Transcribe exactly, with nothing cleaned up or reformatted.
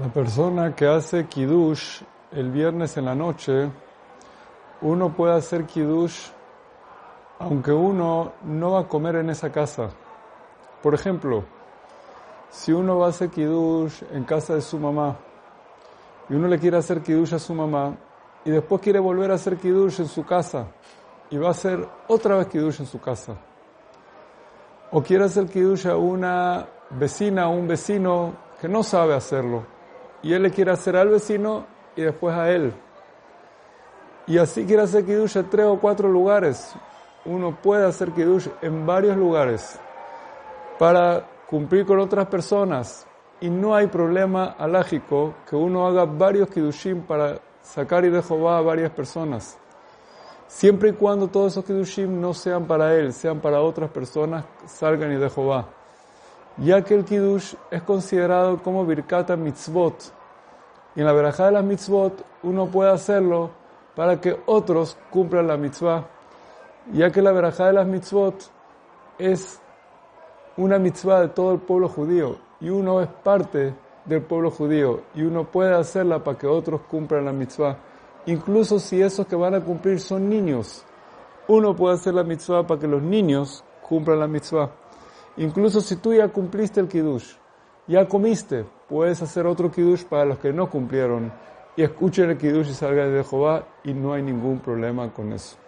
La persona que hace Kidush el viernes en la noche, uno puede hacer Kidush aunque uno no va a comer en esa casa. Por ejemplo, si uno va a hacer Kidush en casa de su mamá, y uno le quiere hacer Kidush a su mamá, y después quiere volver a hacer Kidush en su casa, y va a hacer otra vez Kidush en su casa. O quiere hacer Kidush a una vecina o un vecino que no sabe hacerlo, y él le quiere hacer al vecino y después a él. Y así quiere hacer Kiddush en tres o cuatro lugares. Uno puede hacer Kiddush en varios lugares para cumplir con otras personas. Y no hay problema halájico que uno haga varios Kiddushim para sacar y dejobá a varias personas. Siempre y cuando todos esos Kiddushim no sean para él, sean para otras personas, salgan y dejobá. Ya que el Kiddush es considerado como Birkata Mitzvot. Y en la verajá de las mitzvot uno puede hacerlo para que otros cumplan la mitzvah, ya que la verajá de las mitzvot es una mitzvah de todo el pueblo judío y uno es parte del pueblo judío y uno puede hacerla para que otros cumplan la mitzvah. Incluso si esos que van a cumplir son niños, uno puede hacer la mitzvah para que los niños cumplan la mitzvah. Incluso si tú ya cumpliste el Kiddush, ya comiste, puedes hacer otro Kiddush para los que no cumplieron y escuchen el Kiddush y salgan de Jehová y no hay ningún problema con eso.